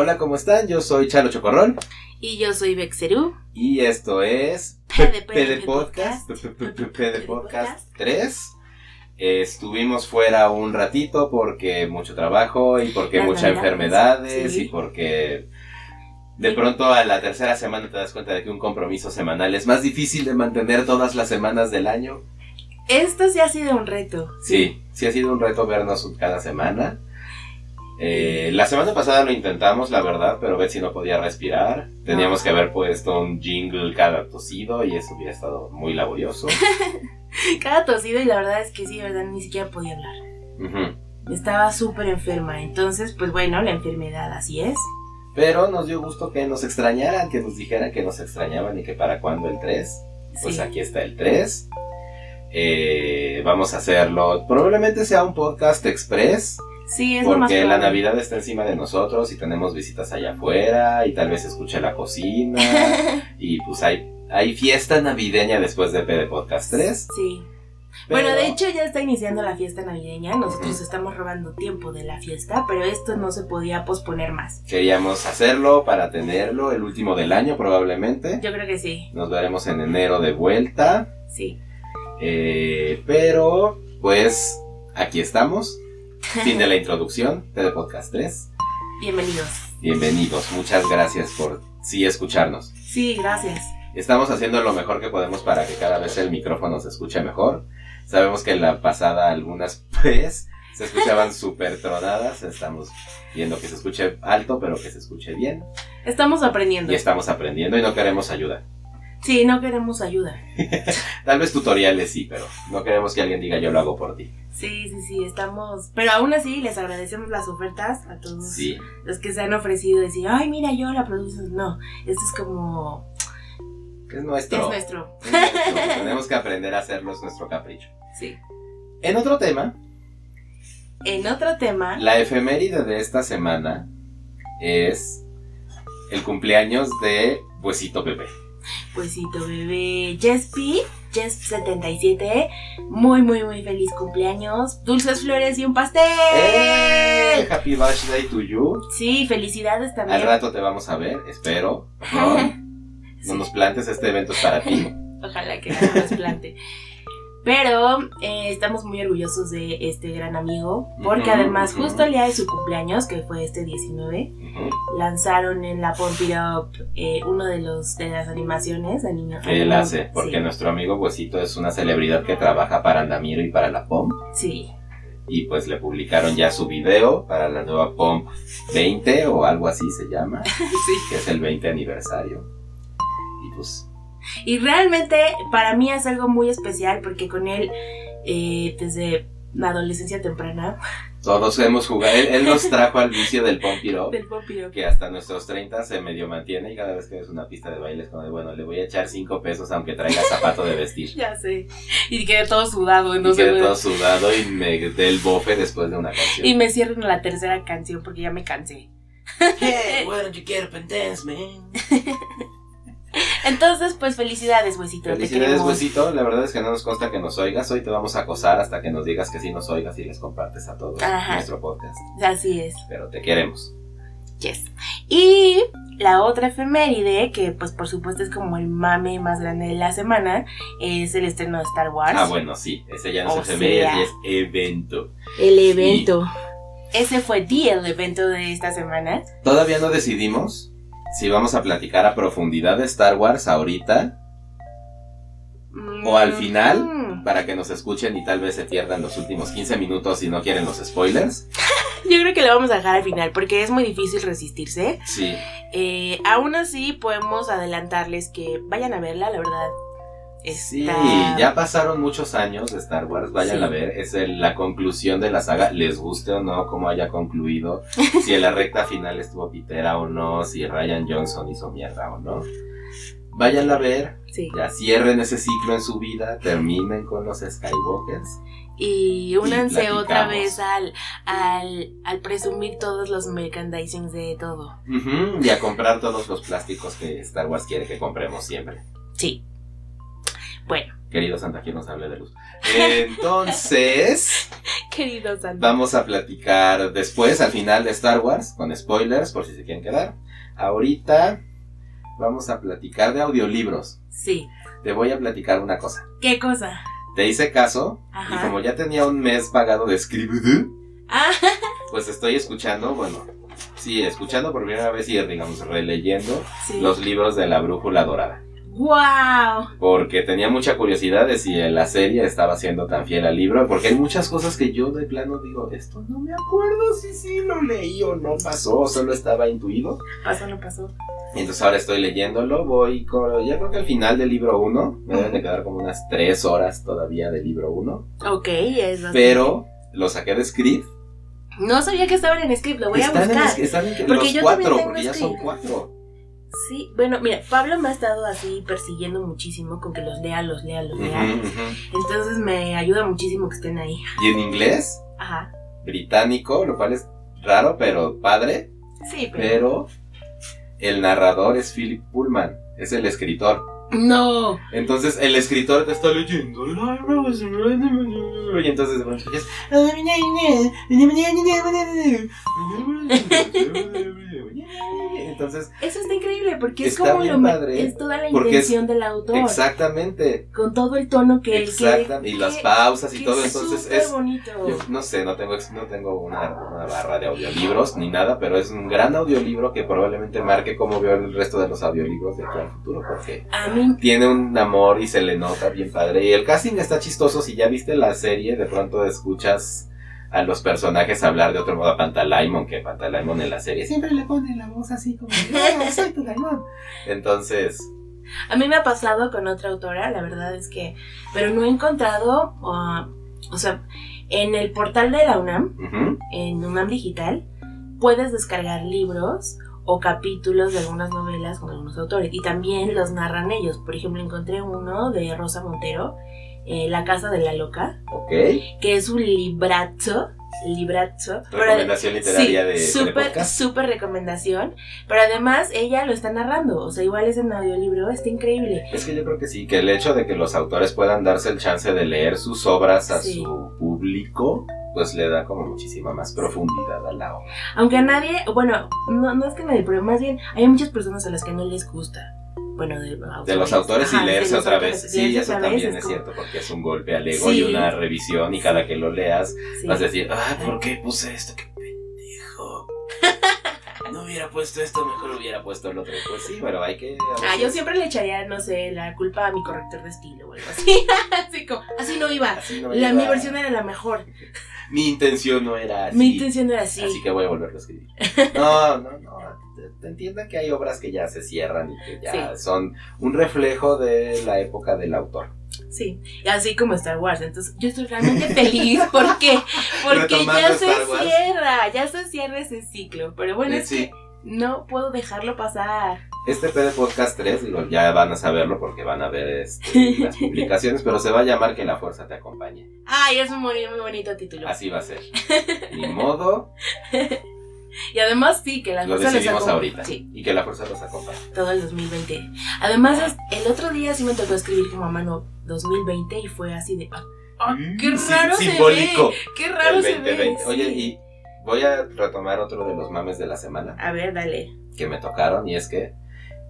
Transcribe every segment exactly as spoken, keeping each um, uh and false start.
Hola, ¿cómo están? Yo soy Chalo Chocorrón. Y yo soy Bexerú. Y esto es P D P Podcast. P D P Podcast tres. Eh, estuvimos fuera un ratito porque mucho trabajo y porque muchas enfermedades, sí. Y porque de pronto a la tercera semana te das cuenta de que un compromiso semanal es más difícil de mantener todas las semanas del año. Esto sí ha sido un reto. Sí, sí ha sido un reto vernos cada semana. Eh, la semana pasada lo intentamos, la verdad, pero Betsy no podía respirar. Teníamos no. que haber puesto un jingle cada tosido y eso hubiera estado muy laborioso. Cada tosido, y la verdad es que sí, verdad, ni siquiera podía hablar. Uh-huh. Estaba súper enferma, entonces, pues bueno, la enfermedad así es. Pero nos dio gusto que nos extrañaran, que nos dijeran que nos extrañaban y que para cuándo el tres. Pues sí. Aquí está el tres. Eh, vamos a hacerlo. Probablemente sea un podcast express. Sí, es porque lo más probable. La Navidad está encima de nosotros y tenemos visitas allá afuera y tal vez escuche la cocina y pues hay, hay fiesta navideña después de P D Podcast tres. Sí. Pero... Bueno, de hecho ya está iniciando la fiesta navideña, nosotros estamos robando tiempo de la fiesta, pero esto no se podía posponer más. Queríamos hacerlo para tenerlo el último del año probablemente. Yo creo que sí. Nos veremos en enero de vuelta. Sí. Eh, pero pues aquí estamos. Fin de la introducción, P D Podcast tres. Bienvenidos. Bienvenidos, muchas gracias por sí escucharnos. Sí, gracias. Estamos haciendo lo mejor que podemos para que cada vez el micrófono se escuche mejor. Sabemos que en la pasada algunas pues se escuchaban súper tronadas. Estamos viendo que se escuche alto, pero que se escuche bien. Estamos aprendiendo. Y estamos aprendiendo y no queremos ayuda. Sí, no queremos ayuda. Tal vez tutoriales sí, pero no queremos que alguien diga yo lo hago por ti. Sí, sí, sí, estamos... Pero aún así les agradecemos las ofertas a todos sí. los que se han ofrecido. Decir, ay, mira, yo la produzco. No, esto es como... Es nuestro. Es nuestro. Es nuestro. Tenemos que aprender a hacerlo, es nuestro capricho. Sí. En otro tema... En otro tema... La efeméride de esta semana es el cumpleaños de Huesito Pepe. Huesito bebé, Jespi, Jesp setenta y siete, muy muy muy feliz cumpleaños, dulces, flores y un pastel. ¡Eh! Happy birthday to you. Sí, felicidades también. Al rato te vamos a ver, espero. No, no nos plantes, este evento es para ti. Ojalá que no nos plante. Pero eh, estamos muy orgullosos de este gran amigo, porque uh-huh, además uh-huh. justo el día de su cumpleaños, que fue este diecinueve, uh-huh. lanzaron en la Pump It Up eh, uno de los de las animaciones. Anima, que él hace, porque sí. nuestro amigo Huesito es una celebridad que trabaja para Andamiro y para la Pump. Sí. Y pues le publicaron ya su video para la nueva Pump veinte o algo así se llama, sí. que es el veinte aniversario. Y pues... Y realmente para mí es algo muy especial porque con él, eh, desde la adolescencia temprana... Todos hemos jugado, él, él nos trajo al vicio del Pump It Up, del Pump It Up, que hasta nuestros treinta se medio mantiene y cada vez que ves una pista de baile es como de, bueno, le voy a echar cinco pesos aunque traiga zapato de vestir. Ya sé, y quedé todo sudado. Y quedé me... todo sudado y me dé el bofe después de una canción. Y me cierro en la tercera canción porque ya me cansé. Hey, why don't you get up and dance, man? Entonces, pues felicidades, Huesito. Felicidades, Huesito. La verdad es que no nos consta que nos oigas. Hoy te vamos a acosar hasta que nos digas que sí nos oigas y les compartes a todos Ajá. nuestro podcast. Así es. Pero te queremos. Yes. Y la otra efeméride, que pues por supuesto es como el mame más grande de la semana, es el estreno de Star Wars. Ah, bueno, sí. Ese ya no es efeméride, es evento. El evento. Y ese fue día el evento de esta semana. Todavía no decidimos. Si vamos a platicar a profundidad de Star Wars ahorita mm. o al final, para que nos escuchen y tal vez se pierdan los últimos quince minutos si no quieren los spoilers. Yo creo que lo vamos a dejar al final porque es muy difícil resistirse. Sí. Eh, aún así podemos adelantarles que vayan a verla, la verdad. Está... Sí, ya pasaron muchos años de Star Wars, vayan sí. a ver, es el, la conclusión de la saga, les guste o no, cómo haya concluido, si en la recta final estuvo pitera o no, si Ryan Johnson hizo mierda o no, vayan a ver, sí. ya cierren ese ciclo en su vida, terminen con los Skywalkers. Y únanse y otra vez al, al, al presumir todos los merchandising de todo. Uh-huh, y a comprar todos los plásticos que Star Wars quiere que compremos siempre. Sí. Bueno, Querido Santa, ¿quién nos hable de luz? Entonces, querido Santa, vamos a platicar después, al final de Star Wars, con spoilers, por si se quieren quedar. Ahorita vamos a platicar de audiolibros. Sí. Te voy a platicar una cosa. ¿Qué cosa? Te hice caso. Ajá. Y como ya tenía un mes pagado de Scribd, ah. pues estoy escuchando, bueno, sí, escuchando por primera vez y, digamos, releyendo sí. los libros de La Brújula Dorada. ¡Wow! Porque tenía mucha curiosidad de si la serie estaba siendo tan fiel al libro, porque hay muchas cosas que yo de plano digo, esto no me acuerdo si sí lo leí o no pasó, solo estaba intuido. Pasó, no pasó. Entonces ahora estoy leyéndolo, voy con, ya creo que al final del libro uno, me deben de quedar como unas tres horas todavía del libro uno. Ok, es bastante. Pero lo saqué de Scribd. No sabía que estaban en Scribd, lo voy están a buscar. En, están en porque los cuatro, porque ya Scribd. Son cuatro. Sí, bueno, mira, Pablo me ha estado así persiguiendo muchísimo con que los lea, los lea, los lea. Uh-huh, uh-huh. Entonces me ayuda muchísimo que estén ahí. ¿Y en inglés? Ajá. Británico, lo cual es raro, pero padre. Sí, pero... pero el narrador es Philip Pullman, es el escritor. ¡No! Entonces el escritor te está leyendo. Y entonces... Entonces, eso está increíble porque es como lo padre, es toda la intención es, del autor. Exactamente. Con todo el tono que él Exactamente. Que, y las pausas y todo, entonces es bonito. Yo, no sé, no tengo no tengo una, una barra de audiolibros ni nada, pero es un gran audiolibro que probablemente marque cómo veo el resto de los audiolibros de aquí al futuro, porque a mí, tiene un amor y se le nota bien padre. Y el casting está chistoso, si ya viste la serie, de pronto escuchas a los personajes hablar de otro modo a Pantalaimon, que Pantalaimon en la serie siempre le ponen la voz así como ¡ah, soy tu Laimon! Entonces, a mí me ha pasado con otra autora, la verdad es que, pero no he encontrado, uh, o sea, en el portal de la UNAM, uh-huh. en UNAM Digital, puedes descargar libros o capítulos de algunas novelas con algunos autores, y también los narran ellos. Por ejemplo, encontré uno de Rosa Montero, Eh, La casa de la loca, okay. que es un librazo, librazo, recomendación pero, literaria sí, de súper, súper recomendación, pero además ella lo está narrando, o sea, igual es en audiolibro, está increíble. Es que yo creo que sí, que el hecho de que los autores puedan darse el chance de leer sus obras a sí. su público, pues le da como muchísima más profundidad a la obra. Aunque a nadie, bueno, no, no es que nadie, pero más bien hay muchas personas a las que no les gusta. Bueno, de, de los autores Ajá, y leerse otra autores, vez. Sí, eso también es, es como... cierto, porque es un golpe al ego sí. y una revisión, y cada que lo leas sí. vas a decir, ah, ¿por qué puse esto? ¡Qué pendejo! No hubiera puesto esto, mejor hubiera puesto el otro. Pues sí, pero hay que... Ah, yo siempre le echaría, no sé, la culpa a mi corrector de estilo o algo así. Así como, así no iba. Así no la, iba. Mi versión era la mejor. Mi intención no era así. Mi intención no era así. Así que voy a volverlo a escribir. No, no, no. Te entiendan que hay obras que ya se cierran y que ya sí. son un reflejo de la época del autor. Sí, así como Star Wars. Entonces yo estoy realmente feliz porque porque ya se cierra, ya se cierra ese ciclo. Pero bueno, sí, es sí. que no puedo dejarlo pasar. Este P D Podcast tres, digo, ya van a saberlo porque van a ver este, las publicaciones, pero se va a llamar Que la fuerza te acompañe. Ay, es un muy, muy bonito título. Así va a ser. Ni modo. Y además sí, que la lo fuerza decidimos los ahorita sí. y que la fuerza los acompañe todo el dos mil veinte. Además el otro día sí me tocó escribir como a mano dos mil veinte y fue así de oh, qué raro sí, se simbólico. Ve qué raro se ve sí. Oye, y voy a retomar otro de los mames de la semana, a ver, dale, que me tocaron, y es que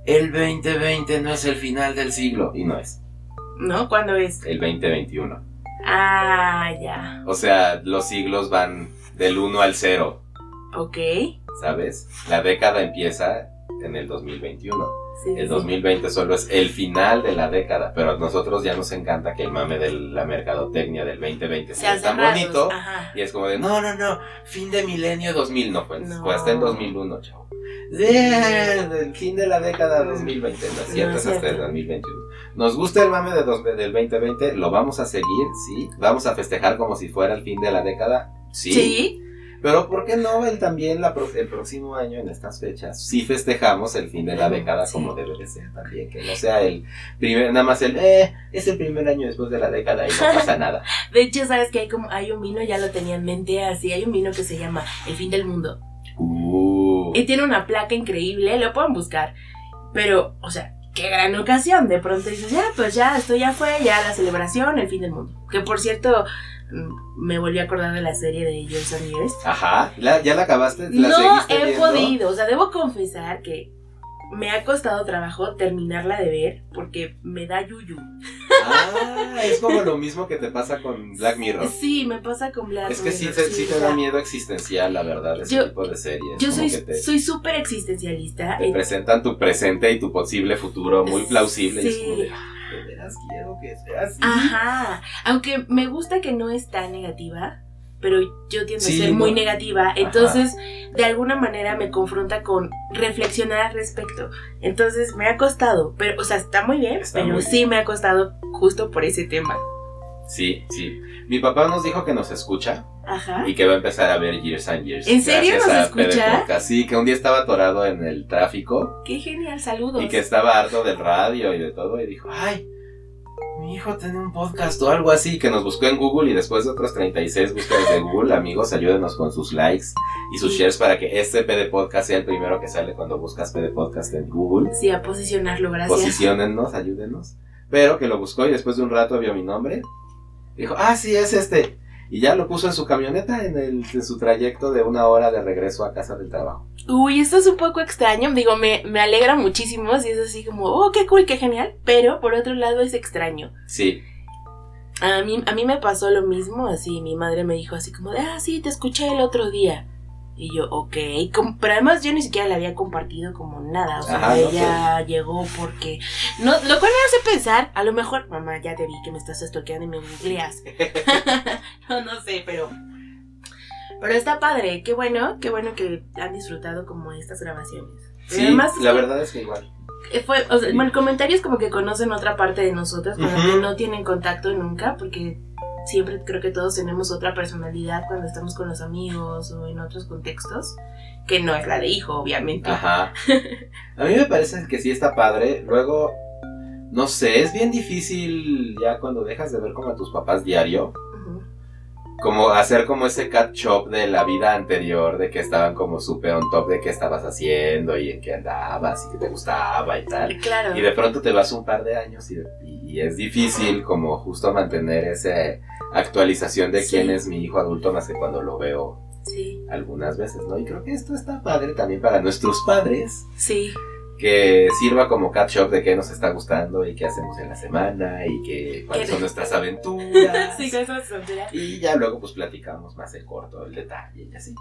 el veinte veinte no es el final del siglo. Y no es. ¿No? ¿Cuándo es? El veinte veintiuno. Ah, ya. O sea, los siglos van del uno al cero. Ok. ¿Sabes? La década empieza en el dos mil veintiuno. Sí, el dos mil veinte sí. solo es el final de la década. Pero a nosotros ya nos encanta que el mame de la mercadotecnia del veinte veinte sea tan bonito. Ajá. Y es como de, no, no, no, fin de milenio dos mil. No, pues, no. Fue hasta en dos mil uno, chavo. Yeah, el fin de la década dos mil veinte. No es cierto, no, es hasta cierto. El dos mil veintiuno. Nos gusta el mame de dos, del veinte veinte. Lo vamos a seguir, sí. Vamos a festejar como si fuera el fin de la década. Sí. Sí. Pero ¿por qué no el, también la pro- el próximo año en estas fechas sí festejamos el fin de la década sí. como debe de ser también? Que no sea el primer, nada más el, eh, es el primer año después de la década y no pasa nada. De hecho, ¿sabes que hay como hay un vino, ya lo tenía en mente así, hay un vino que se llama El Fin del Mundo? Uh. Y tiene una placa increíble, lo pueden buscar, pero, o sea, qué gran ocasión, de pronto dices, ya, pues ya, esto ya fue, ya la celebración, el fin del mundo. Que por cierto, me volví a acordar de la serie de Johnson Universe. Ajá, ¿La, ¿ya la acabaste? ¿La no he viendo? podido, o sea, debo confesar que me ha costado trabajo terminarla de ver porque me da yuyu. Ah, es como lo mismo que te pasa con Black Mirror. Sí, me pasa con Black Mirror. Es que Mirror, sí, sí, sí te da miedo existencial, la verdad, ese yo, tipo de series. Yo como soy, te, soy súper existencialista. Te en... presentan tu presente y tu posible futuro muy plausible. Sí. Y es como de, de veras quiero que sea así. Ajá, aunque me gusta que no es tan negativa. Pero yo tiendo sí, a ser no. muy negativa. Entonces, ajá, de alguna manera me confronta con reflexionar al respecto. Entonces, me ha costado. Pero, o sea, está muy bien, está pero muy sí bien. Me ha costado justo por ese tema. Sí, sí. Mi papá nos dijo que nos escucha. Ajá. Y que va a empezar a ver Years and Years. ¿En serio nos escucha? Sí, que un día estaba atorado en el tráfico. ¡Qué genial! Saludos. Y que estaba harto del radio y de todo. Y dijo, ¡ay! Mi hijo tiene un podcast o algo así, que nos buscó en Google y después de otras treinta y seis búsquedas de Google, amigos, ayúdenos con sus likes y sus shares para que este P D Podcast sea el primero que sale cuando buscas P D Podcast en Google. Sí, a posicionarlo, gracias. Posiciónennos, ayúdenos. Pero que lo buscó y después de un rato vio mi nombre. Dijo, ah, sí, es este. Y ya lo puso en su camioneta en, el, en su trayecto de una hora de regreso a casa del trabajo. Uy, esto es un poco extraño, digo, me, me alegra muchísimo, si es así como, oh, qué cool, qué genial, pero por otro lado es extraño. Sí. A mí, a mí me pasó lo mismo, así, mi madre me dijo así como, de, ah, sí, te escuché el otro día. Y yo, ok, como, pero además yo ni siquiera la había compartido como nada, o sea, ajá, ella no sé. Llegó porque, no, lo cual me hace pensar, a lo mejor, mamá, ya te vi que me estás stalkeando y me googleas. No, no sé, pero... Pero está padre, qué bueno, qué bueno que han disfrutado como estas grabaciones. Sí, además, la verdad es que igual. Fue, o sea, sí. El comentario es como que conocen otra parte de nosotras, con la que no tienen contacto nunca, porque siempre creo que todos tenemos otra personalidad cuando estamos con los amigos o en otros contextos, que no es la de hijo, obviamente. Ajá. A mí me parece que sí está padre, luego, no sé, es bien difícil ya cuando dejas de ver como a tus papás diario. Como hacer como ese catch-up de la vida anterior, de que estaban como súper on top de qué estabas haciendo y en qué andabas y qué te gustaba y tal. Claro. Y de pronto te vas un par de años y, y es difícil como justo mantener esa actualización de sí. Quién es mi hijo adulto más que cuando lo veo sí. Algunas veces, ¿no? Y creo que esto está padre también para nuestros padres. Sí. Que sirva como catch-up de qué nos está gustando y qué hacemos en la semana y que, cuáles son nuestras aventuras. Sí, cuáles son nuestras aventuras. Y ya luego pues platicamos más en corto el detalle y así.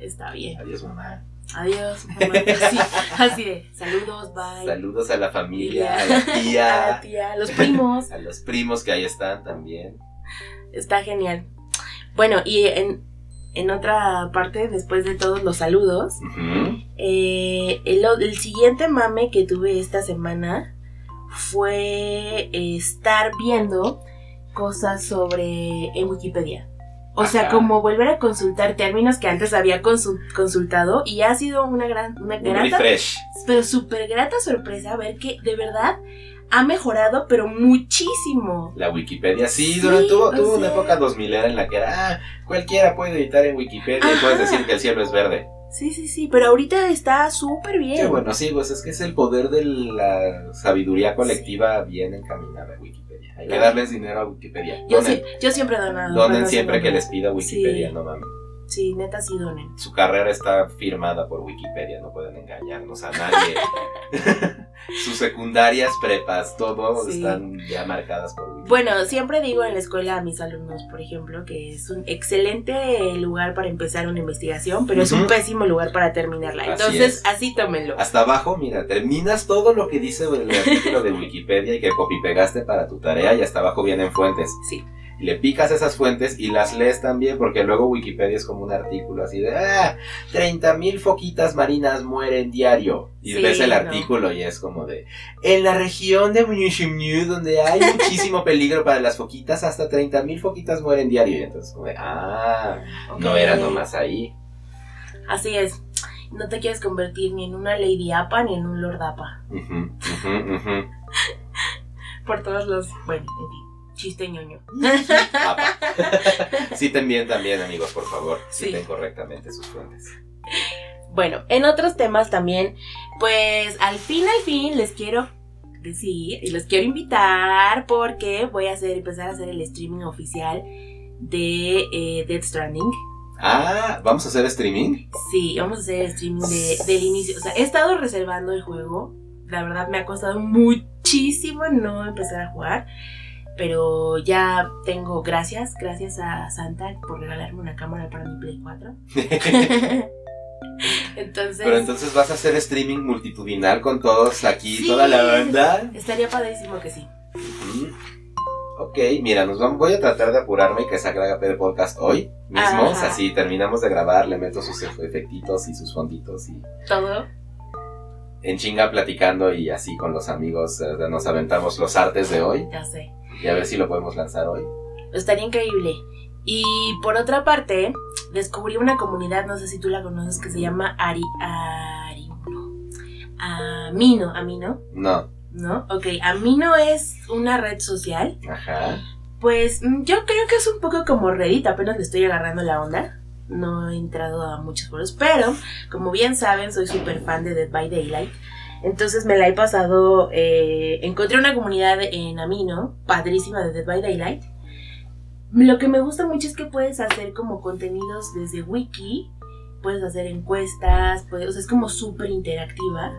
Está bien. Adiós, mamá. Adiós, mamá. Así, así de, saludos, bye. Saludos a la familia, tía. a la tía. A la tía, a los primos. A los primos que ahí están también. Está genial. Bueno, y en... En otra parte, después de todos los saludos, uh-huh. eh, el, el siguiente mame que tuve esta semana fue eh, estar viendo cosas sobre en Wikipedia. O ajá. Sea, como volver a consultar términos que antes había consu- consultado y ha sido una gran... Una Un grata, refresh. Pero súper grata sorpresa ver que de verdad... Ha mejorado, pero muchísimo. La Wikipedia, sí, sí durante, tuvo, tuvo una época dos milera en la que era, ah, cualquiera puede editar en Wikipedia ajá. Y puedes decir que el cielo es verde. Sí, sí, sí, pero ahorita está súper bien. Qué bueno, sí, pues es que es el poder de la sabiduría colectiva sí. Bien encaminada a Wikipedia. Hay que darles dinero a Wikipedia. Yo, donen, si, yo siempre he donado. Donen siempre que donen. Les pida Wikipedia, sí. No mames. Sí, neta, sí donen. Su carrera está firmada por Wikipedia, no pueden engañarnos a nadie. Sus secundarias, prepas, todo sí. Están ya marcadas por Wikipedia. Bueno, siempre digo en la escuela a mis alumnos, por ejemplo, que es un excelente lugar para empezar una investigación, pero uh-huh. Es un pésimo lugar para terminarla. Así Entonces, es. Así tómenlo. Hasta abajo, mira, terminas todo lo que dice el artículo de Wikipedia y que copy-pegaste para tu tarea y hasta abajo vienen fuentes. Sí. Le picas esas fuentes y las lees también, porque luego Wikipedia es como un artículo así de ah, treinta mil foquitas marinas mueren diario. Y sí, ves el no. artículo y es como de en la región de Muñushimñu, donde hay muchísimo peligro para las foquitas, hasta treinta mil foquitas mueren diario. Y entonces como de ah, okay. No era nomás ahí. Así es, no te quieres convertir ni en una Lady Apa ni en un Lord Apa. Uh-huh, uh-huh, uh-huh. Por todos los, bueno, en fin. Chiste ñoño. Citen bien también, amigos, por favor. Citen sí. Correctamente sus fuentes. Bueno, en otros temas también, pues al fin, al fin les quiero Sí, y los quiero invitar porque voy a hacer, empezar a hacer el streaming oficial de eh, Death Stranding. Ah, ¿vamos a hacer streaming? Sí, vamos a hacer streaming de, del inicio. O sea, he estado reservando el juego. La verdad me ha costado muchísimo no empezar a jugar. Pero ya tengo, gracias, gracias a Santa por regalarme una cámara para mi Play cuatro. Entonces, pero entonces vas a hacer streaming multitudinal con todos aquí, sí, toda la banda. Estaría padrísimo que sí. Uh-huh. Ok, mira, nos vamos, voy a tratar de apurarme que se grabe el podcast hoy mismo. Ajá. Así terminamos de grabar, le meto sus efectitos y sus fonditos y todo. En chinga platicando y así con los amigos eh, nos aventamos los artes de hoy. Ya sé. Y a ver si lo podemos lanzar hoy. Estaría increíble. Y por otra parte, descubrí una comunidad, no sé si tú la conoces, que se llama Ari... Ari... Amino, ¿Amino? No. ¿No? Ok, Amino es una red social. Ajá. Pues yo creo que es un poco como Reddit, apenas le estoy agarrando la onda. No he entrado a muchos foros, pero como bien saben, soy súper fan de Dead by Daylight. Entonces me la he pasado, eh, encontré una comunidad en Amino, padrísima, de Dead by Daylight. Lo que me gusta mucho es que puedes hacer como contenidos desde wiki, puedes hacer encuestas, puedes, o sea, es como súper interactiva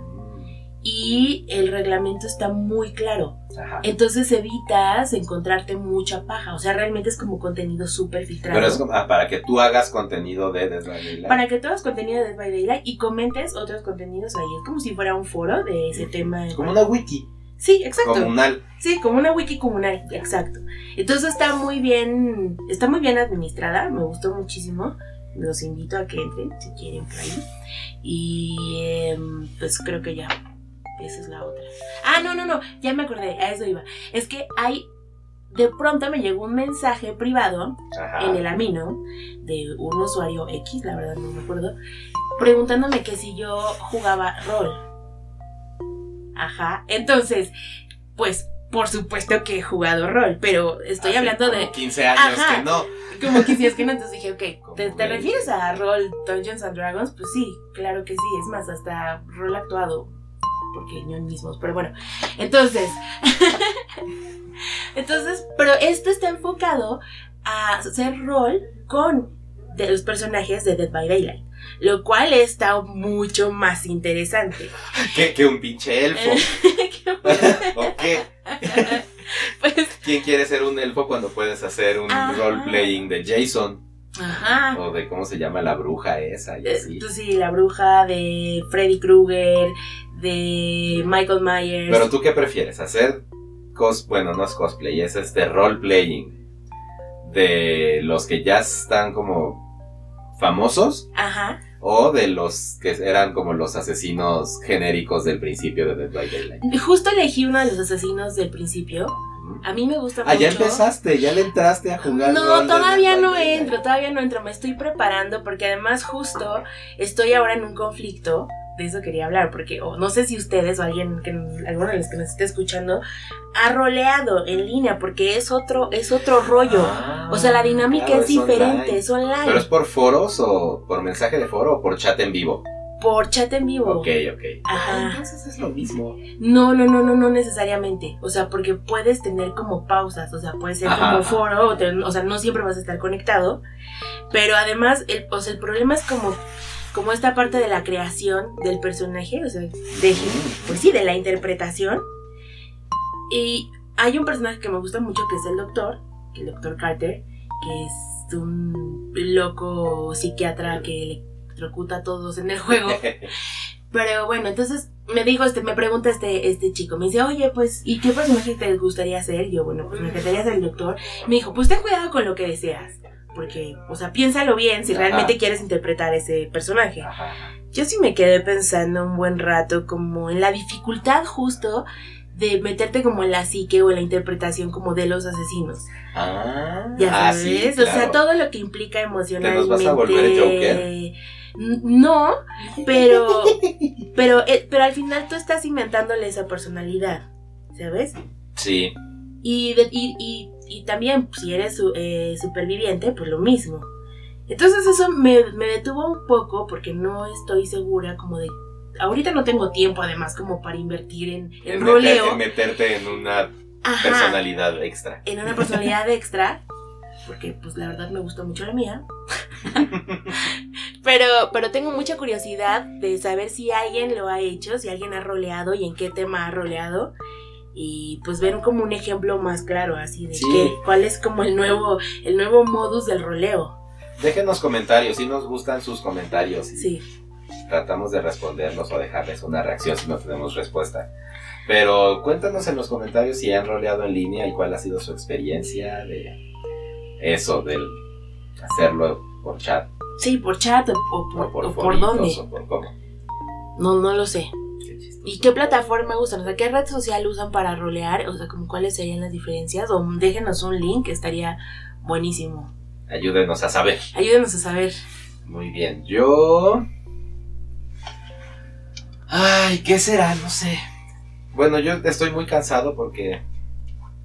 y el reglamento está muy claro. Ajá. Entonces evitas encontrarte mucha paja, o sea, realmente es como contenido súper filtrado. Pero es como, ah, para que tú hagas contenido de Dead by Daylight. Para que tú hagas contenido de Dead by Daylight y comentes otros contenidos ahí, es como si fuera un foro de ese tema. Como una wiki. Sí, exacto. Comunal. Sí, como una wiki comunal, exacto. Entonces está muy bien, está muy bien administrada, me gustó muchísimo. Los invito a que entren si quieren por ahí. Y eh, pues creo que ya, esa es la otra. Ah, no, no, no, ya me acordé, a eso iba. Es que hay, de pronto me llegó un mensaje privado. Ajá. En el Amino de un usuario X, la verdad no me acuerdo, preguntándome que si yo jugaba rol. Ajá, entonces, pues por supuesto que he jugado rol, pero estoy Así, hablando como de... Como quince años ajá, que no. Como quince años que no, entonces dije, ok, ¿te, ¿te refieres a rol Dungeons and Dragons? Pues sí, claro que sí, es más, hasta rol actuado, porque no mismos, pero bueno. Entonces, entonces, pero esto está enfocado a hacer rol con de los personajes de Dead by Daylight, lo cual está mucho más interesante. ¿Qué, que un pinche elfo? ¿O qué? Pues, ¿quién quiere ser un elfo cuando puedes hacer un role-playing de Jason? Ajá. O de cómo se llama la bruja esa y así. Tú sí, la bruja de Freddy Krueger, de Michael Myers. Pero tú qué prefieres, hacer cos... bueno, no es cosplay, es este role-playing de los que ya están como famosos. Ajá. O de los que eran como los asesinos genéricos del principio de Dead by Daylight. Justo elegí uno de los asesinos del principio. A mí me gusta mucho. Ah, ya empezaste, ya le entraste a jugar. No, todavía no entro, todavía no entro. Me estoy preparando porque además justo estoy ahora en un conflicto. De eso quería hablar porque oh, no sé si ustedes o alguien, que, alguno de los que nos esté escuchando ha roleado en línea porque es otro, es otro rollo. Ah, o sea, la dinámica claro, es, es diferente, online. Es online. ¿Pero es por foros o por mensaje de foro o por chat en vivo? Por chat en vivo. Ok, ok. Ajá. Entonces es lo mismo. No, no, no, no, no necesariamente. O sea, porque puedes tener como pausas. O sea, puede ser ajá, como foro. O, te, o sea, no siempre vas a estar conectado. Pero además, el, o sea, el problema es como... como esta parte de la creación del personaje, o sea, de, pues sí, de la interpretación. Y hay un personaje que me gusta mucho que es el doctor, que el doctor Carter, que es un loco psiquiatra que electrocuta a todos en el juego. Pero bueno, entonces me dijo, este, me pregunta este, este chico, me dice, oye, pues, ¿y qué personaje te gustaría ser? Y yo, bueno, pues me gustaría ser el doctor. Me dijo, pues ten cuidado con lo que deseas. Porque, o sea, piénsalo bien si realmente ajá, quieres interpretar ese personaje. Ajá. Yo sí me quedé pensando un buen rato como en la dificultad justo de meterte como en la psique o en la interpretación como de los asesinos. Ah, ya sabes, ah, sí, claro. O sea, todo lo que implica emocionalmente. ¿Te nos vas a volver Joker? No, pero, pero, pero al final tú estás inventándole esa personalidad, ¿sabes? Sí. Y... De, y, y Y también, pues, si eres eh, superviviente, pues lo mismo. Entonces eso me, me detuvo un poco porque no estoy segura como de ahorita no tengo tiempo además como para invertir en el en roleo. Meterte, en meterte en una Ajá, personalidad extra. En una personalidad extra, porque pues la verdad me gusta mucho la mía. Pero, pero tengo mucha curiosidad de saber si alguien lo ha hecho, si alguien ha roleado y en qué tema ha roleado. Y pues ver como un ejemplo más claro así de sí. que, cuál es como el nuevo, el nuevo modus del roleo. Déjenos comentarios, si nos gustan sus comentarios. Sí. Tratamos de responderlos o dejarles una reacción si no tenemos respuesta. Pero cuéntanos en los comentarios si han roleado en línea y cuál ha sido su experiencia de eso, del hacerlo por chat. Sí, por chat o, o por, o por, o por dónde. O por cómo. No, no lo sé. ¿Y qué plataforma usan? O sea, ¿qué red social usan para rolear? O sea, como ¿cuáles serían las diferencias? O déjenos un link, estaría buenísimo. Ayúdenos a saber. Ayúdenos a saber. Muy bien, yo... Ay, ¿qué será? No sé. Bueno, yo estoy muy cansado porque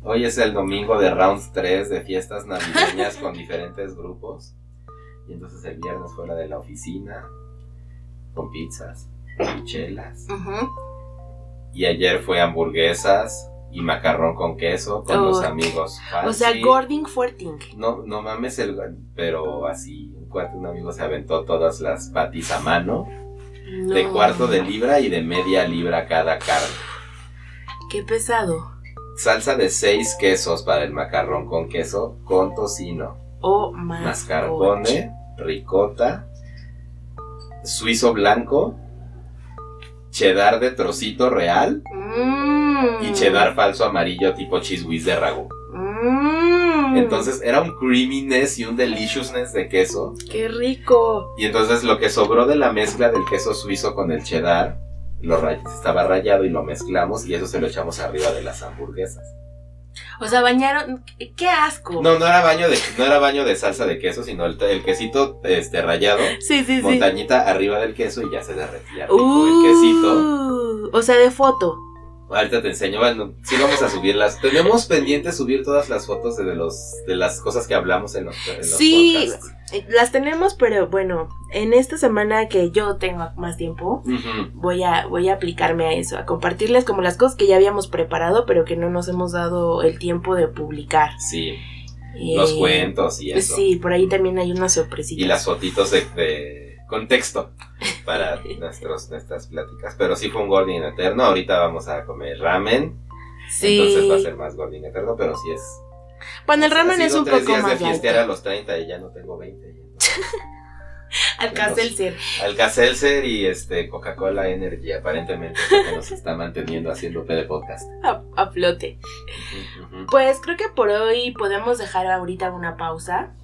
hoy es el domingo de round tres de fiestas navideñas con diferentes grupos. Y entonces el viernes fuera de la oficina, con pizzas y chelas. Uh-huh. Y ayer fue hamburguesas y macarrón con queso con oh. los amigos. Fancy. O sea, gording fuerting. No, no mames, el, pero así un cuarto, un amigo se aventó todas las patis a mano. No. De cuarto de libra y de media libra cada carne. Qué pesado. Salsa de seis quesos para el macarrón con queso con tocino. Oh, my mascarpone, God. Ricota, suizo blanco, cheddar de trocito real mm. y cheddar falso amarillo tipo cheese whiz de ragú. Mm. Entonces era un creaminess y un deliciousness de queso. ¡Qué rico! Y entonces lo que sobró de la mezcla del queso suizo con el cheddar lo ray- estaba rallado y lo mezclamos y eso se lo echamos arriba de las hamburguesas. O sea, bañaron... ¡Qué asco! No, no era baño de, no era baño de salsa de queso, sino el, el quesito este, rallado. Sí, sí, montañita sí. arriba del queso y ya se derretía uh, el quesito. O sea, de foto. Ahorita te enseño. Bueno, sí vamos a subirlas. Tenemos pendiente subir todas las fotos de los de las cosas que hablamos en los, en los sí, podcasts. Sí, las tenemos, pero bueno, en esta semana que yo tengo más tiempo, uh-huh. voy a voy a aplicarme a eso, a compartirles como las cosas que ya habíamos preparado, pero que no nos hemos dado el tiempo de publicar. Sí, eh, los cuentos y eso. Sí, por ahí también hay una sorpresita. Y las fotitos de... de... contexto para nuestros, nuestras pláticas, pero sí fue un gordín eterno. Ahorita vamos a comer ramen, sí. entonces va a ser más gordín eterno, pero sí es. Bueno, el ramen es un poco más largo. Tres días de fiestear a los treinta y ya no tengo veinte. Entonces, Alka-Seltzer. Alka-Seltzer y este Coca-Cola Energy aparentemente es que nos está manteniendo haciendo P de podcast. A, a flote. Uh-huh, uh-huh. Pues creo que por hoy podemos dejar ahorita una pausa.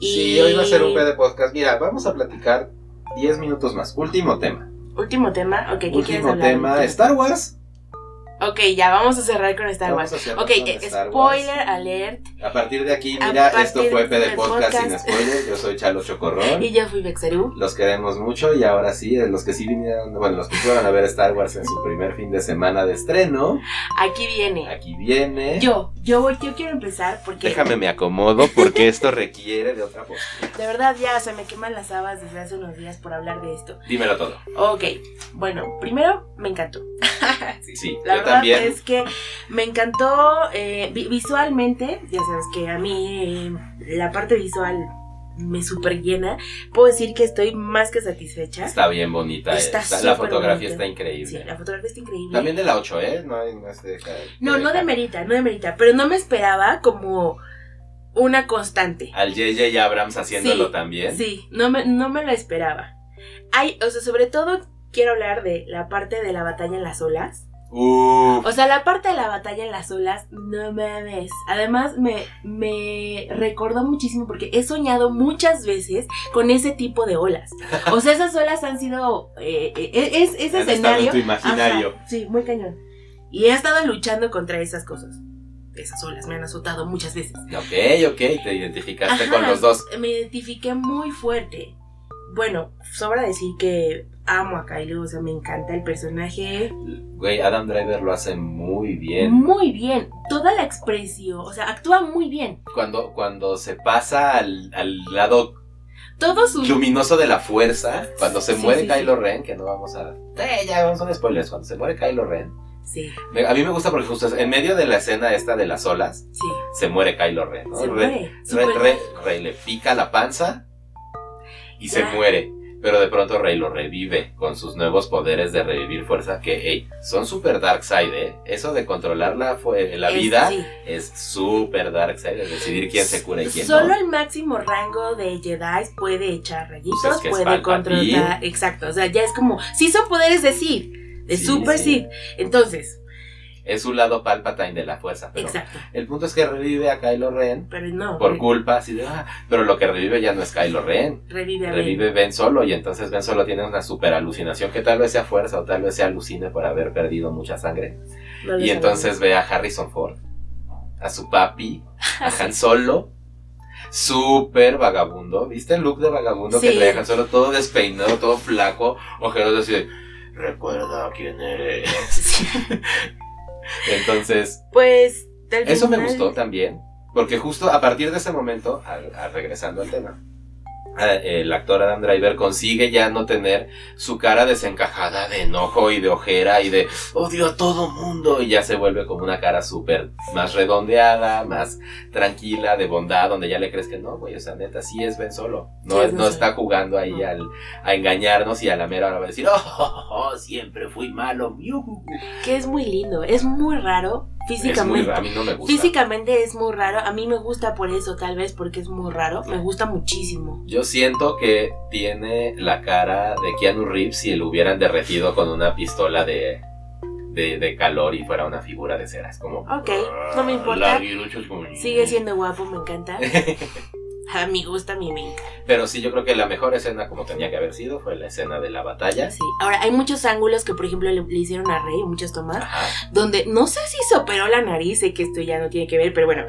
Y... Sí, hoy va a ser un P de podcast. Mira, vamos a platicar diez minutos más. Último tema. Último tema, ok, ¿qué Último quieres hablar? Último tema, Star Wars. Ok, ya, vamos a cerrar con Star vamos Wars. Ok, eh, Star spoiler Wars. Alert. A partir de aquí, mira, esto fue P de podcast, podcast sin spoiler. Yo soy Chalo Chocorrón. Y yo fui Bexerú. Los queremos mucho y ahora sí, los que sí vinieron, bueno, los que fueron a ver Star Wars en su primer fin de semana de estreno. Aquí viene. Aquí viene. Yo, yo, yo quiero empezar porque... Déjame me acomodo porque esto requiere de otra voz. De verdad, ya, o sea, me queman las habas desde hace unos días por hablar de esto. Dímelo todo. Ok, bueno, primero, me encantó. Sí, sí, la verdad también. Es que me encantó eh, visualmente, ya sabes que a mí eh, la parte visual me súper llena. Puedo decir que estoy más que satisfecha. Está bien bonita. Está está, la fotografía bonita. Está increíble. Sí, la fotografía está increíble. También de la ocho, ¿eh? No, hay, no, de cada, de no, de no demerita, no demerita, pero no me esperaba como una constante. Al J J Abrams haciéndolo sí, también. Sí, no me, no me lo esperaba. Hay, o sea, sobre todo quiero hablar de la parte de la batalla en las olas. Uf. O sea, la parte de la batalla en las olas, no mames. Además, me, me recordó muchísimo porque he soñado muchas veces con ese tipo de olas. O sea, esas olas han sido. Eh, eh, es, ese han escenario. En tu imaginario. Ajá, sí, muy cañón. Y he estado luchando contra esas cosas. Esas olas me han azotado muchas veces. Ok, ok, te identificaste Ajá, con los dos. Me identifiqué muy fuerte. Bueno, sobra decir que amo a Kylo, o sea, me encanta el personaje. Güey, Adam Driver lo hace muy bien. Muy bien, toda la expresión, o sea, actúa muy bien. Cuando, cuando se pasa al, al lado Todos sus... Luminoso de la fuerza. Cuando se sí, muere sí, Kylo sí. Ren, que no vamos a... Eh, ya, vamos a un spoiler. Cuando se muere Kylo Ren. Sí. Me, a mí me gusta porque justo en medio de la escena esta de las olas, sí. se muere Kylo Ren, ¿no? Se Rey, muere. Rey, Rey, Rey, Rey le pica la panza y claro. se muere. Pero de pronto Rey lo revive con sus nuevos poderes de revivir fuerza, que hey, son super dark side, ¿eh? Eso de controlar la, la vida sí. es super dark side, es decidir quién se cura y quién Solo no. Solo el máximo rango de Jedi puede echar rayitos, pues es que puede controlar... Exacto, o sea, ya es como, sí son poderes de Sith, de sí, super Sith, sí. entonces... Es un lado Palpatine de la fuerza. Pero exacto. El punto es que revive a Kylo Ren. Pero no. Por culpa, así de. Ah, pero lo que revive ya no es Kylo Ren. Revive a Revive Ben. Ben Solo. Y entonces Ben Solo tiene una super alucinación que tal vez sea fuerza o tal vez se alucine por haber perdido mucha sangre. No y entonces ve a Harrison Ford, a su papi, a Han Solo. Súper vagabundo. ¿Viste el look de vagabundo sí. que trae Han Solo? Todo despeinado, todo flaco. Ojeroso, así de. Recuerda quién eres. Sí. Entonces, pues final... eso me gustó también, porque justo a partir de ese momento, al, al regresando al tema, el actor Adam Driver consigue ya no tener su cara desencajada de enojo y de ojera y de odio a todo mundo, y ya se vuelve como una cara súper más redondeada, más tranquila, de bondad, donde ya le crees que no, güey, o sea, neta, sí es Ben Solo, no, sí, es no está jugando ahí no. al, a engañarnos y a la mera hora va a decir, oh, oh, oh, siempre fui malo, que es muy lindo, es muy raro. Físicamente, es muy, a mí no me gusta. Físicamente es muy raro, a mí me gusta por eso, tal vez porque es muy raro, me gusta muchísimo. Yo siento que tiene la cara de Keanu Reeves si lo hubieran derretido con una pistola de, de, de calor y fuera una figura de cera, es como... Ok, no me importa, sigue siendo guapo, me encanta. A mi gusto, a mí me encanta. Pero sí, yo creo que la mejor escena, como tenía que haber sido, fue la escena de la batalla. Sí, ahora hay muchos ángulos que, por ejemplo, le, le hicieron a Rey, muchas tomas, ajá. donde no sé si se operó la nariz, sé que esto ya no tiene que ver, pero bueno,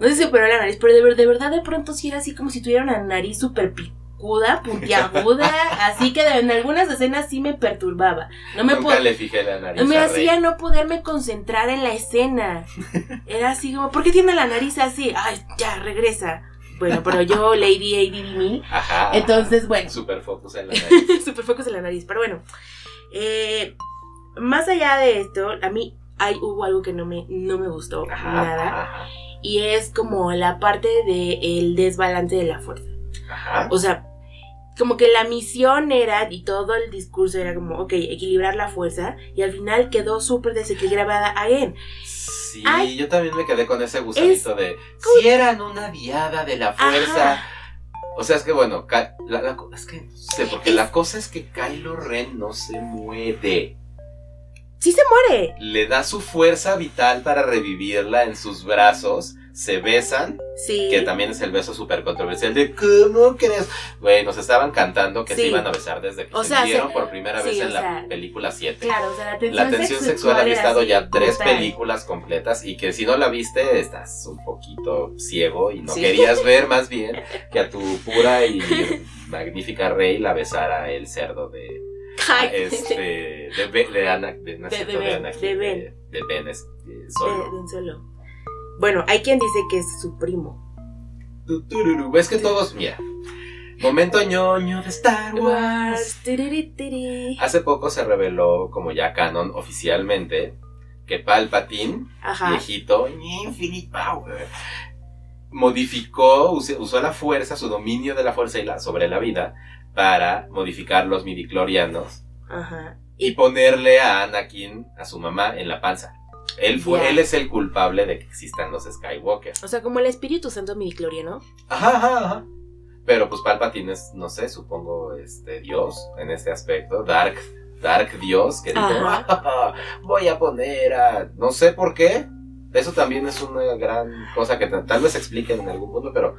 no sé si se operó la nariz, pero de, de verdad de pronto sí era así como si tuviera una nariz súper picuda, puntiaguda, así que en algunas escenas sí me perturbaba. No me Nunca pod- le fijé la nariz. Me hacía no poderme concentrar en la escena. Era así como, ¿por qué tiene la nariz así? Ay, ya, regresa. Bueno, pero yo, Lady A D D M, ajá, entonces, bueno. Super focus en la nariz. Super focus en la nariz, pero bueno. Eh, más allá de esto, a mí hay, hubo algo que no me, no me gustó, ajá, nada. Ajá. Y es como la parte del desbalance de la fuerza. Ajá. O sea, como que la misión era, y todo el discurso era como, ok, equilibrar la fuerza, y al final quedó súper desequilibrada again. Sí, ay, yo también me quedé con ese gusanito es de, si eran una diada de la fuerza, ajá. O sea, es que bueno, ca- la, la, es que no sé, porque es, la cosa es que Kylo Ren no se muere. Sí se muere. Le da su fuerza vital para revivirla en sus brazos. Se besan, sí. Que también es el beso súper controversial de ¿cómo crees? Güey, nos estaban cantando que sí. se iban a besar desde que o se sea, vieron se, por primera sí, vez en la sea, película siete. Claro, o sea, la tensión, la tensión sexual, sexual ha estado ya brutal. Tres películas completas y que si no la viste estás un poquito ciego y no sí. querías ver más bien que a tu pura y magnífica Rey la besara el cerdo de... Este, de Ben, de Ana, de, no de, cierto, de, Ben, de, Anakin, de Ben, de Ben, es, de Solo. De Ben Solo. Bueno, hay quien dice que es su primo. Es que todos, mira. Momento ñoño de Star Wars. Hace poco se reveló, como ya canon oficialmente, que Palpatine, ajá. viejito, Infinite Power, modificó, usó la fuerza, su dominio de la fuerza y la, sobre la vida, para modificar los midichlorianos, ajá. y, y ponerle a Anakin, a su mamá, en la panza. Él, fue, yeah. él es el culpable de que existan los Skywalker. O sea, como el Espíritu Santo midichloriano. Ajá, ajá, ajá. Pero pues Palpatine es, no sé, supongo, este Dios en este aspecto. Dark, Dark Dios, que dijo, ah, voy a poner a... No sé por qué. Eso también es una gran cosa que t- tal vez expliquen en algún punto, pero...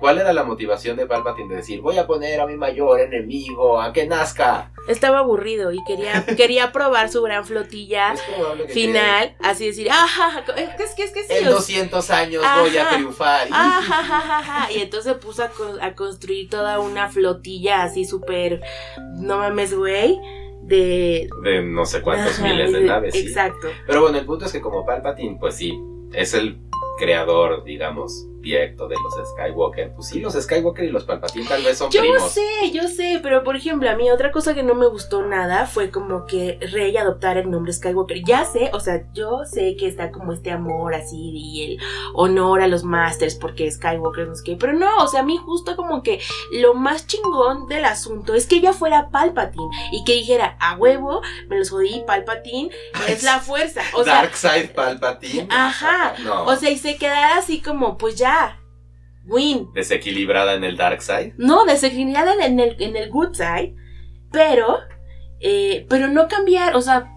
¿Cuál era la motivación de Palpatine de decir, voy a poner a mi mayor enemigo, a que nazca? Estaba aburrido y quería, quería probar su gran flotilla final, que... así decir, ajá, es que es que sí. En doscientos años ajá, voy a triunfar. Ajá, ajá, ajá. Y entonces se puso a, con, a construir toda una flotilla así súper, no mames, güey. De... de no sé cuántos ajá, miles de, de naves. Exacto. ¿Sí? Pero bueno, el punto es que como Palpatine, pues sí, es el creador, digamos, directo de los Skywalker. Pues sí, los Skywalker y los Palpatine tal vez son yo primos. Yo sé, yo sé, pero por ejemplo, a mí otra cosa que no me gustó nada fue como que Rey adoptara el nombre Skywalker. Ya sé, o sea, yo sé que está como este amor así y el honor a los Masters porque Skywalker no sé qué, pero no, o sea, a mí justo como que lo más chingón del asunto es que ella fuera Palpatine y que dijera, a huevo, me los jodí, Palpatine, es la fuerza. O sea, Darkseid Palpatine. Ajá, no. O sea, y se quedara así como, pues ya, win. ¿Desequilibrada en el dark side? No, desequilibrada en el, en el good side, pero, eh, pero no cambiar, o sea,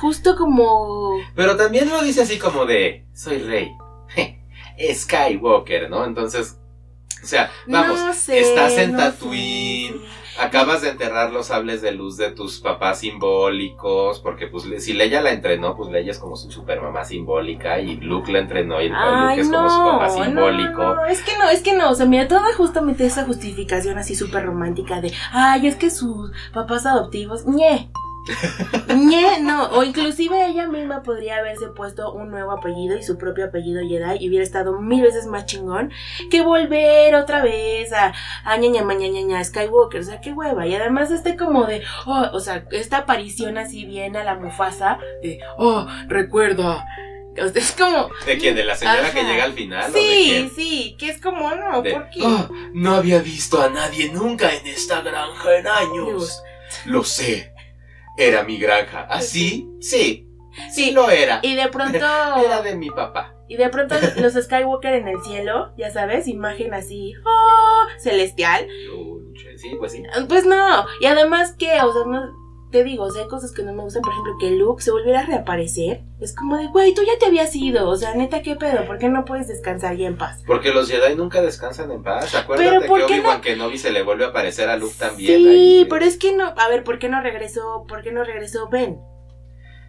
justo como... Pero también lo dice así como de, soy Rey, Skywalker, ¿no? Entonces, o sea, vamos, no sé, estás en no Tatooine... Sé. Acabas de enterrar los sables de luz de tus papás simbólicos, porque pues si Leia la entrenó, pues Leia es como su supermamá simbólica y Luke la entrenó y Ay, Luke es no, como su papá simbólico. No, no, es que no, es que no, o sea, mira, toda justamente esa justificación así súper romántica de, ay, es que sus papás adoptivos, ñe. Ñe, no, o inclusive ella misma podría haberse puesto un nuevo apellido y su propio apellido Jedi y hubiera estado mil veces más chingón que volver otra vez a, a ña, ña, ña, ña, ña, Skywalker, o sea, qué hueva. Y además este como de, oh, o sea, esta aparición así bien a la Mufasa de, oh, recuerda. O sea, es como... ¿De quién? ¿De la señora ajá. que llega al final? Sí, o de quién? Sí, que es como, no, de, ¿por qué? Oh, no había visto a nadie nunca en esta granja en años. Dios. Lo sé. Era mi granja. ¿Así? Sí, sí, sí lo era. Y de pronto... Era de mi papá. Y de pronto los Skywalker en el cielo, ya sabes, imagen así, oh, celestial. Yo luché, sí, pues sí. Pues no, y además que, o sea, no... Te digo, o sea, hay cosas que no me gustan, por ejemplo, que Luke se volviera a reaparecer. Es como de, güey, tú ya te habías ido, o sea, neta, ¿qué pedo? ¿Por qué no puedes descansar ya en paz? Porque los Jedi nunca descansan en paz, acuérdate que Obi-Wan no... Kenobi se le vuelve a aparecer a Luke sí, también. Sí, pero es que no, a ver, ¿por qué no regresó, por qué no regresó Ben?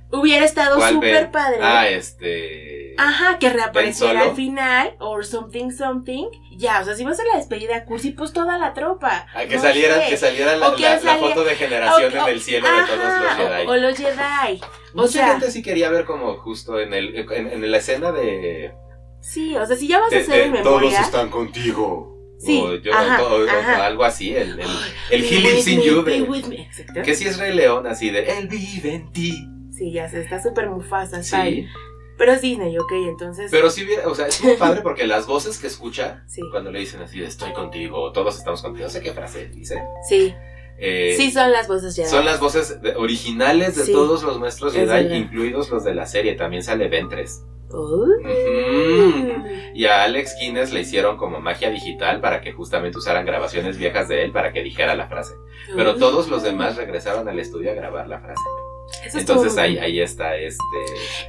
Hubiera estado súper padre. Ah, este... Ajá, que reapareciera al final, or something, something. Ya, o sea, si vas a la despedida cursi, pues toda la tropa. Ah, que no salieran, que salieran la, que la, salía... la foto de generación o, o, en el cielo ajá, de todos los Jedi. O, o los Jedi. O mucha sea... gente sí quería ver como justo en, el, en, en la escena de... Sí, o sea, si ya vas de, a hacer de, en memoria... Todos están contigo. Sí, o yo ajá, o, o, ajá. algo así, el, el, el He Lives in You. Que sí es Rey León, así de... Él vive en ti. Sí, ya se está súper Mufasa, sí. Pero es Disney, ok, entonces... Pero sí, o sea, es muy padre porque las voces que escucha, sí. Cuando le dicen así, estoy contigo, todos estamos contigo, no sé qué frase dice. Sí, eh, sí son las voces Jedi. Son las voces originales de sí. todos los maestros Jedi, incluidos los de la serie, también sale Ventress. Oh. Mm-hmm. Y a Alex Guinness le hicieron como magia digital para que justamente usaran grabaciones viejas de él para que dijera la frase. Pero oh. todos los demás regresaron al estudio a grabar la frase. Eso entonces ahí, ahí está este...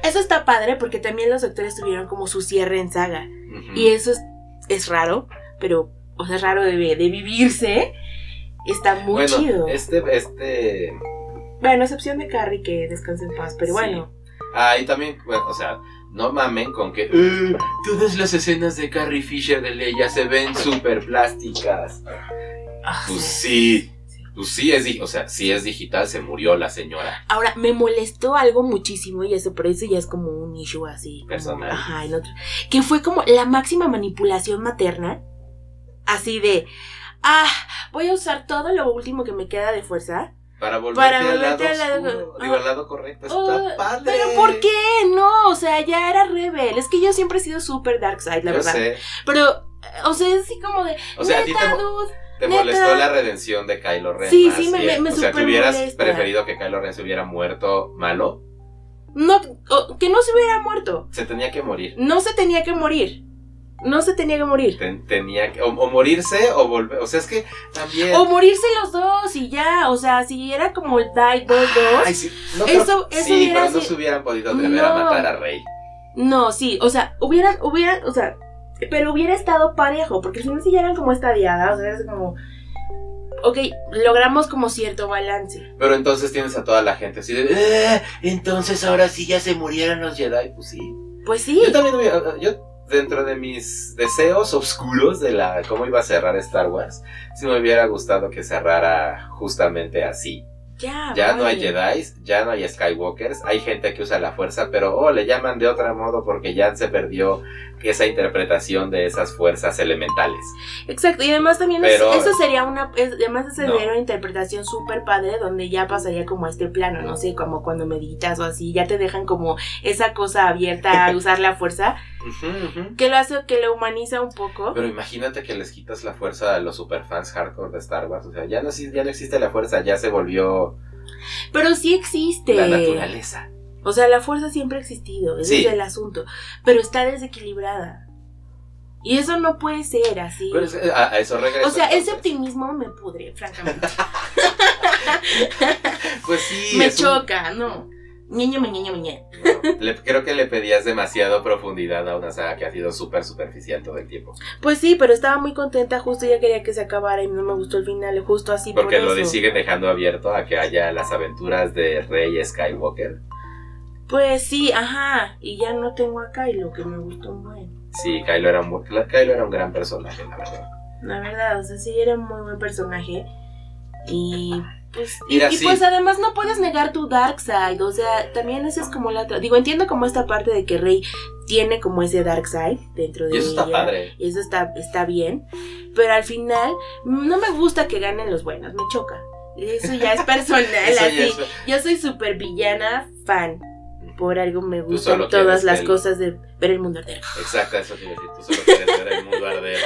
Eso está padre porque también los actores tuvieron como su cierre en saga. Uh-huh. Y eso es, es raro, pero, o sea, es raro de, de vivirse. Está muy bueno, chido. Este, este... Bueno, excepción de Carrie que descanse en paz, pero sí. bueno. Ah, y también, bueno, o sea, no mamen con que... Uh, todas las escenas de Carrie Fisher de Leia se ven súper plásticas. Ah, pues sí. sí. Pues sí es, o sea, sí es digital, se murió la señora. Ahora, me molestó algo muchísimo y eso, pero eso ya es como un issue así. Personal. Como, ajá, en otro. Que fue como la máxima manipulación materna, así de, ah, voy a usar todo lo último que me queda de fuerza. Para volverte, para volverte al lado, al lado, oscuro, uh, digo, al lado correcto, está uh, padre. Pero ¿por qué? No, o sea, ya era rebel. Es que yo siempre he sido súper Darkseid, la yo verdad. Sé. Pero, o sea, es así como de, o sea, neta, dude. Te Neta. molestó la redención de Kylo Ren. Sí, sí, me, me, me O sea, ¿te hubieras molesta. preferido que Kylo Ren se hubiera muerto malo? No, oh, que no se hubiera muerto. Se tenía que morir. No se tenía que morir. No se tenía que morir. Ten, tenía que, o, o morirse o volver. O sea, es que también. O morirse los dos y ya. O sea, si era como el die dos dos. Ay, sí. No, pero, eso, eso sí, hubiera pero no se hubieran podido atrever no. a matar a Rey. No, sí. O sea, hubieran, hubieran, o sea. Pero hubiera estado parejo, porque si no si ya eran como esta diada, o sea, es como... Ok, logramos como cierto balance. Pero entonces tienes a toda la gente así de... Eh, entonces ahora sí ya se murieron los Jedi, pues sí. Pues sí. Yo también, yo dentro de mis deseos oscuros de la cómo iba a cerrar Star Wars, sí me hubiera gustado que cerrara justamente así. Ya, ya no hay Jedi, ya no hay Skywalkers, hay gente que usa la fuerza, pero oh, le llaman de otro modo porque ya se perdió esa interpretación de esas fuerzas elementales. Exacto, y además también Pero, es, eso sería una es, además eso sería no. una interpretación súper padre, donde ya pasaría como a este plano, no sé, como cuando meditas o así, ya te dejan como esa cosa abierta a usar la fuerza, uh-huh, uh-huh. que lo hace, que lo humaniza un poco. Pero imagínate que les quitas la fuerza a los superfans hardcore de Star Wars, o sea, ya no, ya no existe la fuerza, ya se volvió... Pero sí existe. La naturaleza. O sea, la fuerza siempre ha existido, ese sí. es el asunto, pero está desequilibrada. Y eso no puede ser así. Pero es, a, a eso regreso. O sea, ese optimismo me pudre, francamente. Pues sí. Me choca, un... no. Niño, niño, niño. No, creo que le pedías demasiado profundidad a una saga que ha sido súper superficial todo el tiempo. Pues sí, pero estaba muy contenta, justo ya quería que se acabara y no me gustó el final, justo así. Porque por lo eso. De siguen dejando abierto a que haya las aventuras de Rey Skywalker. Pues sí, ajá, y ya no tengo a Kylo, que me gustó un buen. Sí, Kylo era un, bu- Kylo era un gran personaje, la verdad. La verdad, o sea, sí, era un muy buen personaje. Y pues, Mira, y, sí. y pues además no puedes negar tu dark side, o sea, también esa es como la otra. Digo, entiendo como esta parte de que Rey tiene como ese dark side dentro de ella. Y eso ella, está padre. Y eso está, está bien, pero al final no me gusta que ganen los buenos, me choca. Eso ya es personal, así. Es... Yo soy súper villana fan. Por algo me gustan todas las el... cosas de ver el mundo arder. Exacto, eso quiere decir, tú solo quieres ver el mundo arder.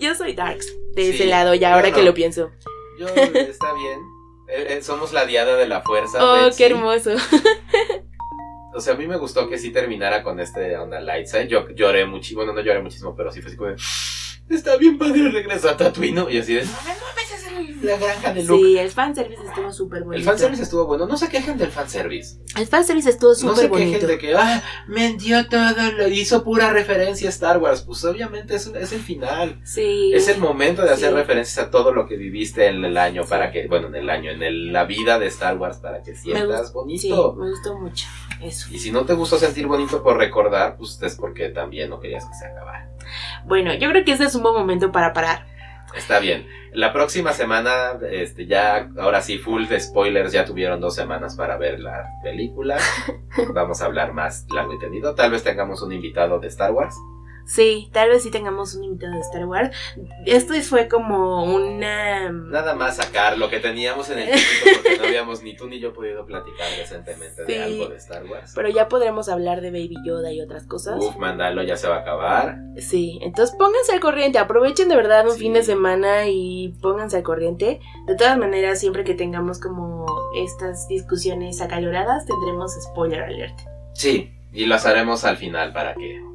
Yo soy darks de sí, ese lado, ya ahora no. que lo pienso. Yo, está bien. Eh, eh, somos la diada de la fuerza. Oh, Betsy. Qué hermoso. O sea, a mí me gustó que sí terminara con este onda light side. Yo lloré muchísimo, bueno, no lloré muchísimo, pero sí fue así como de, está bien padre, regreso a Tatooine. Y así de, no me mueves, es el, la granja de Luke. Sí, el fanservice estuvo súper bonito. El fanservice estuvo bueno, no se quejen del fanservice. El fanservice estuvo súper bonito. No se quejen bonito. De que, ah, vendió todo, lo hizo pura referencia a Star Wars. Pues obviamente es, es el final. Sí. Es el momento de hacer sí. referencias a todo lo que viviste en el año sí. para que, bueno, en el año, en el, la vida de Star Wars, para que sientas me, bonito. Sí, me gustó mucho eso. Y si no te gustó sentir bonito por recordar, pues es porque también no querías que se acabara. Bueno, yo creo que ese es un buen momento para parar. Está bien. La próxima semana, este, ya, ahora sí, full de spoilers. Ya tuvieron dos semanas para ver la película. Vamos a hablar más largo y tendido. Tal vez tengamos un invitado de Star Wars. Sí, tal vez sí tengamos un invitado de Star Wars. Esto fue como una... Nada más sacar lo que teníamos en el título, porque no habíamos ni tú ni yo podido platicar decentemente sí, de algo de Star Wars. Pero ya podremos hablar de Baby Yoda y otras cosas. Uf, mandalo, ya se va a acabar. Sí, entonces pónganse al corriente, aprovechen de verdad un sí. fin de semana y pónganse al corriente. De todas maneras, siempre que tengamos como estas discusiones acaloradas, tendremos spoiler alert. Sí, y las haremos al final para que...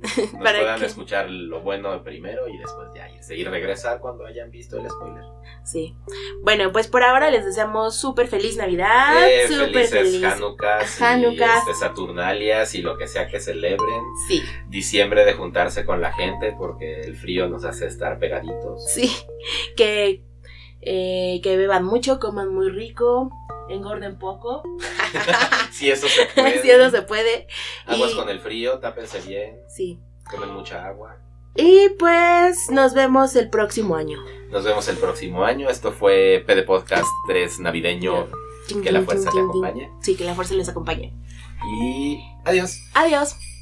Nos ¿Para puedan qué? Escuchar lo bueno primero y después ya irse y regresar cuando hayan visto el spoiler. Sí. Bueno, pues por ahora les deseamos súper feliz Navidad, eh, súper felices Hanukkahs, Hanukkahs. Y este, Saturnalias y lo que sea que celebren. Sí. Diciembre de juntarse con la gente porque el frío nos hace estar pegaditos. Sí. Que, eh, que beban mucho, coman muy rico. Engorden poco. Si eso se puede. Si eso se puede. Aguas y... con el frío, tápense bien. Sí. Tomen mucha agua. Y pues nos vemos el próximo año. Nos vemos el próximo año. Esto fue P D Podcast tres navideño. Que la fuerza les acompañe. Sí, que la fuerza les acompañe. Y adiós. Adiós.